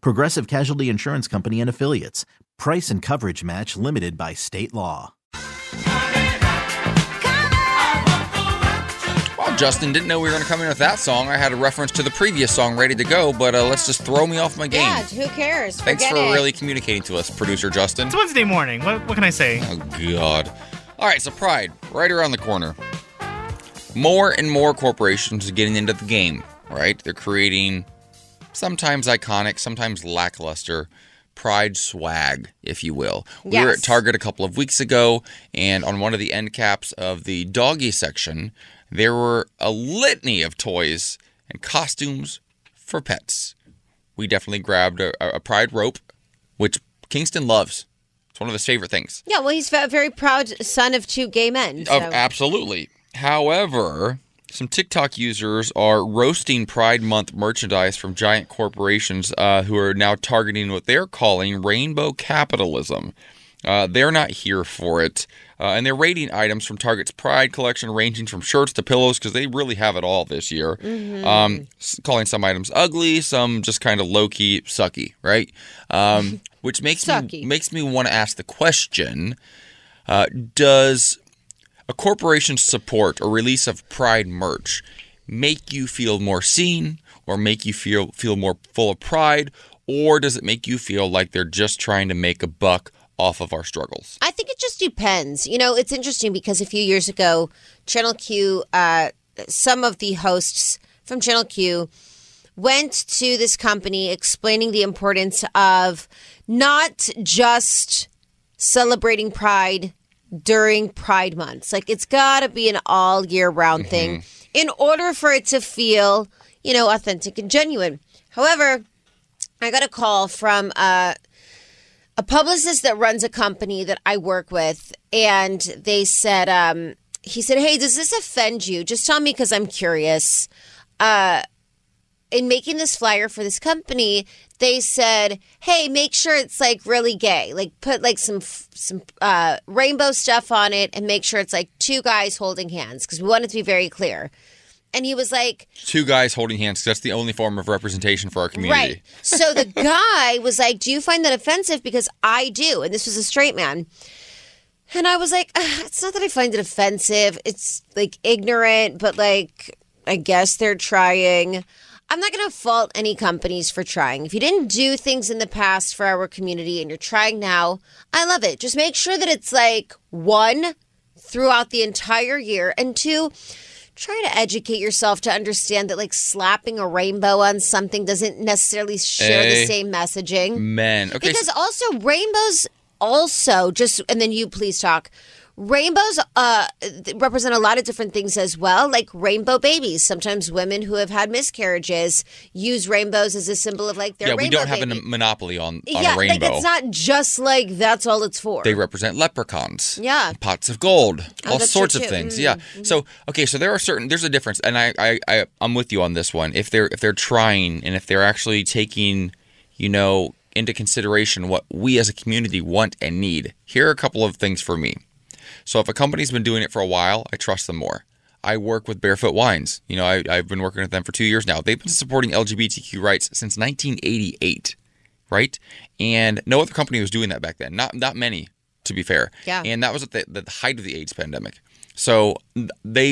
Progressive Casualty Insurance Company and Affiliates. Price and coverage match limited by state law. Well, Justin, didn't know we were going to come in with that song. I had a reference to the previous song, Ready to Go, but let's just throw me off my game. Yeah, who cares? Thanks for really communicating to us, producer Justin. It's Wednesday morning. What can I say? Oh, God. All right, so Pride, right around the corner. More and more corporations are getting into the game, right? They're creating sometimes iconic, sometimes lackluster Pride swag, if you will. Yes. We were at Target a couple of weeks ago, and on one of the end caps of the doggy section, there were a litany of toys and costumes for pets. We definitely grabbed a Pride rope, which Kingston loves. It's one of his favorite things. Yeah, well, he's a very proud son of two gay men. So. Absolutely. However, some TikTok users are roasting Pride Month merchandise from giant corporations who are now targeting what they're calling rainbow capitalism. They're not here for it. And they're rating items from Target's Pride collection, ranging from shirts to pillows, because they really have it all this year. Mm-hmm. Calling some items ugly, some just kind of low-key sucky, right? Which makes me want to ask the question, does a corporation's support or release of Pride merch make you feel more seen, or make you feel more full of pride, or does it make you feel like they're just trying to make a buck off of our struggles? I think it just depends. You know, it's interesting because a few years ago, Channel Q, some of the hosts from Channel Q went to this company explaining the importance of not just celebrating Pride during Pride months. Like, it's got to be an all year round mm-hmm. thing in order for it to feel, you know, authentic and genuine. However, I got a call from a publicist that runs a company that I work with, and they said, he said, "Hey, does this offend you? Just tell me because I'm curious." In making this flyer for this company, they said, "Hey, make sure it's like really gay. Like put like some rainbow stuff on it, and make sure it's like two guys holding hands because we want it to be very clear." And he was like, "Two guys holding hands. That's the only form of representation for our community." Right. So the guy was like, "Do you find that offensive? Because I do." And this was a straight man. And I was like, "It's not that I find it offensive. It's like ignorant, but like I guess they're trying." I'm not going to fault any companies for trying. If you didn't do things in the past for our community and you're trying now, I love it. Just make sure that it's like one, throughout the entire year, and two, try to educate yourself to understand that like slapping a rainbow on something doesn't necessarily share the same messaging. Man. Okay. Because also rainbows and then you please talk. Rainbows represent a lot of different things as well, like rainbow babies. Sometimes women who have had miscarriages use rainbows as a symbol of like their rainbow baby. Yeah, we don't have a monopoly on a rainbow. Yeah, like it's not just like that's all it's for. They represent leprechauns. Yeah. Pots of gold. All sorts of things. Mm-hmm. Yeah. Mm-hmm. So, okay, so there's a difference, and I'm with you on this one. If they're trying and if they're actually taking, you know, into consideration what we as a community want and need, here are a couple of things for me. So if a company's been doing it for a while, I trust them more. I work with Barefoot Wines. You know, I've been working with them for 2 years now. They've been supporting LGBTQ rights since 1988, right? And no other company was doing that back then. Not many, to be fair. Yeah. And that was at the height of the AIDS pandemic. So when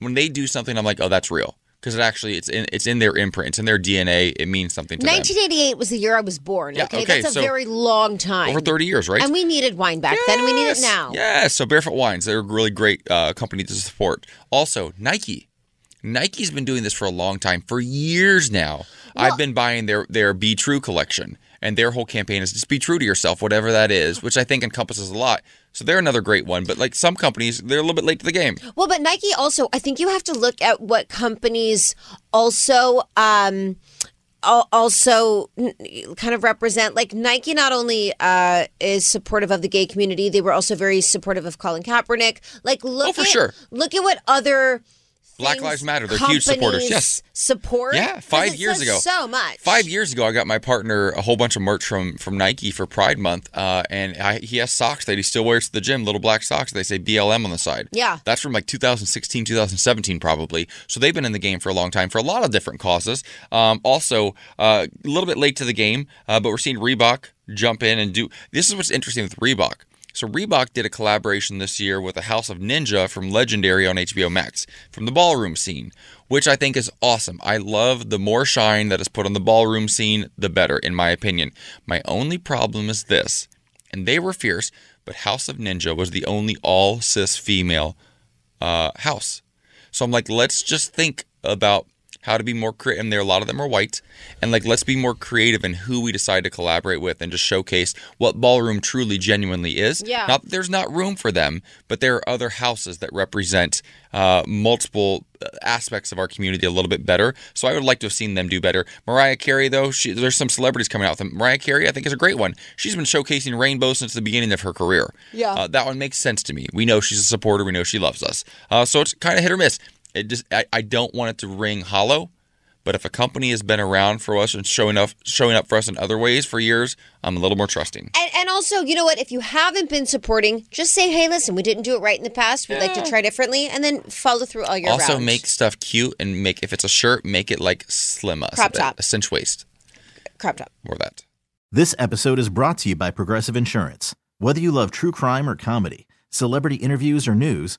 they do something, I'm like, oh, that's real. because it actually it's in their imprint. It's in their DNA. It means something to them. 1988 was the year I was born. Yeah, okay, that's a very long time. Over 30 years, right? And we needed wine back then, and we need it now. Yes, so Barefoot Wines, they're a really great company to support. Also, Nike. Nike's been doing this for a long time, for years now. Well, I've been buying their Be True collection, and their whole campaign is just be true to yourself, whatever that is, which I think encompasses a lot. So they're another great one. But like some companies, they're a little bit late to the game. Well, but Nike also, I think you have to look at what companies also kind of represent. Like Nike not only is supportive of the gay community, they were also very supportive of Colin Kaepernick. Like look at what other... Black Lives Matter, they're huge supporters. Yes. Support? Yeah, 5 years ago. So much. 5 years ago, I got my partner a whole bunch of merch from Nike for Pride Month, and he has socks that he still wears to the gym, little black socks. They say BLM on the side. Yeah. That's from like 2016, 2017 probably. So they've been in the game for a long time for a lot of different causes. Also, a little bit late to the game, but we're seeing Reebok jump in and do... This is what's interesting with Reebok. So Reebok did a collaboration this year with the House of Ninja from Legendary on HBO Max from the ballroom scene, which I think is awesome. I love the more shine that is put on the ballroom scene, the better, in my opinion. My only problem is this, and they were fierce, but House of Ninja was the only all-cis female house. So I'm like, let's just think about how to be more creative, and a lot of them are white, and like let's be more creative in who we decide to collaborate with and just showcase what ballroom truly genuinely is. Yeah. Not that there's not room for them, but there are other houses that represent multiple aspects of our community a little bit better. So I would like to have seen them do better. Mariah Carey, though, there's some celebrities coming out with them. Mariah Carey, I think, is a great one. She's been showcasing rainbow since the beginning of her career. Yeah. That one makes sense to me. We know she's a supporter. We know she loves us. So it's kind of hit or miss. It just I don't want it to ring hollow, but if a company has been around for us and showing up for us in other ways for years, I'm a little more trusting. And also, you know what? If you haven't been supporting, just say, hey, listen, we didn't do it right in the past. We'd like to try differently, and then follow through all year round. Also, make stuff cute and if it's a shirt, make it like slim us. Crop top. A cinch waist. Crop top. More that. This episode is brought to you by Progressive Insurance. Whether you love true crime or comedy, celebrity interviews or news,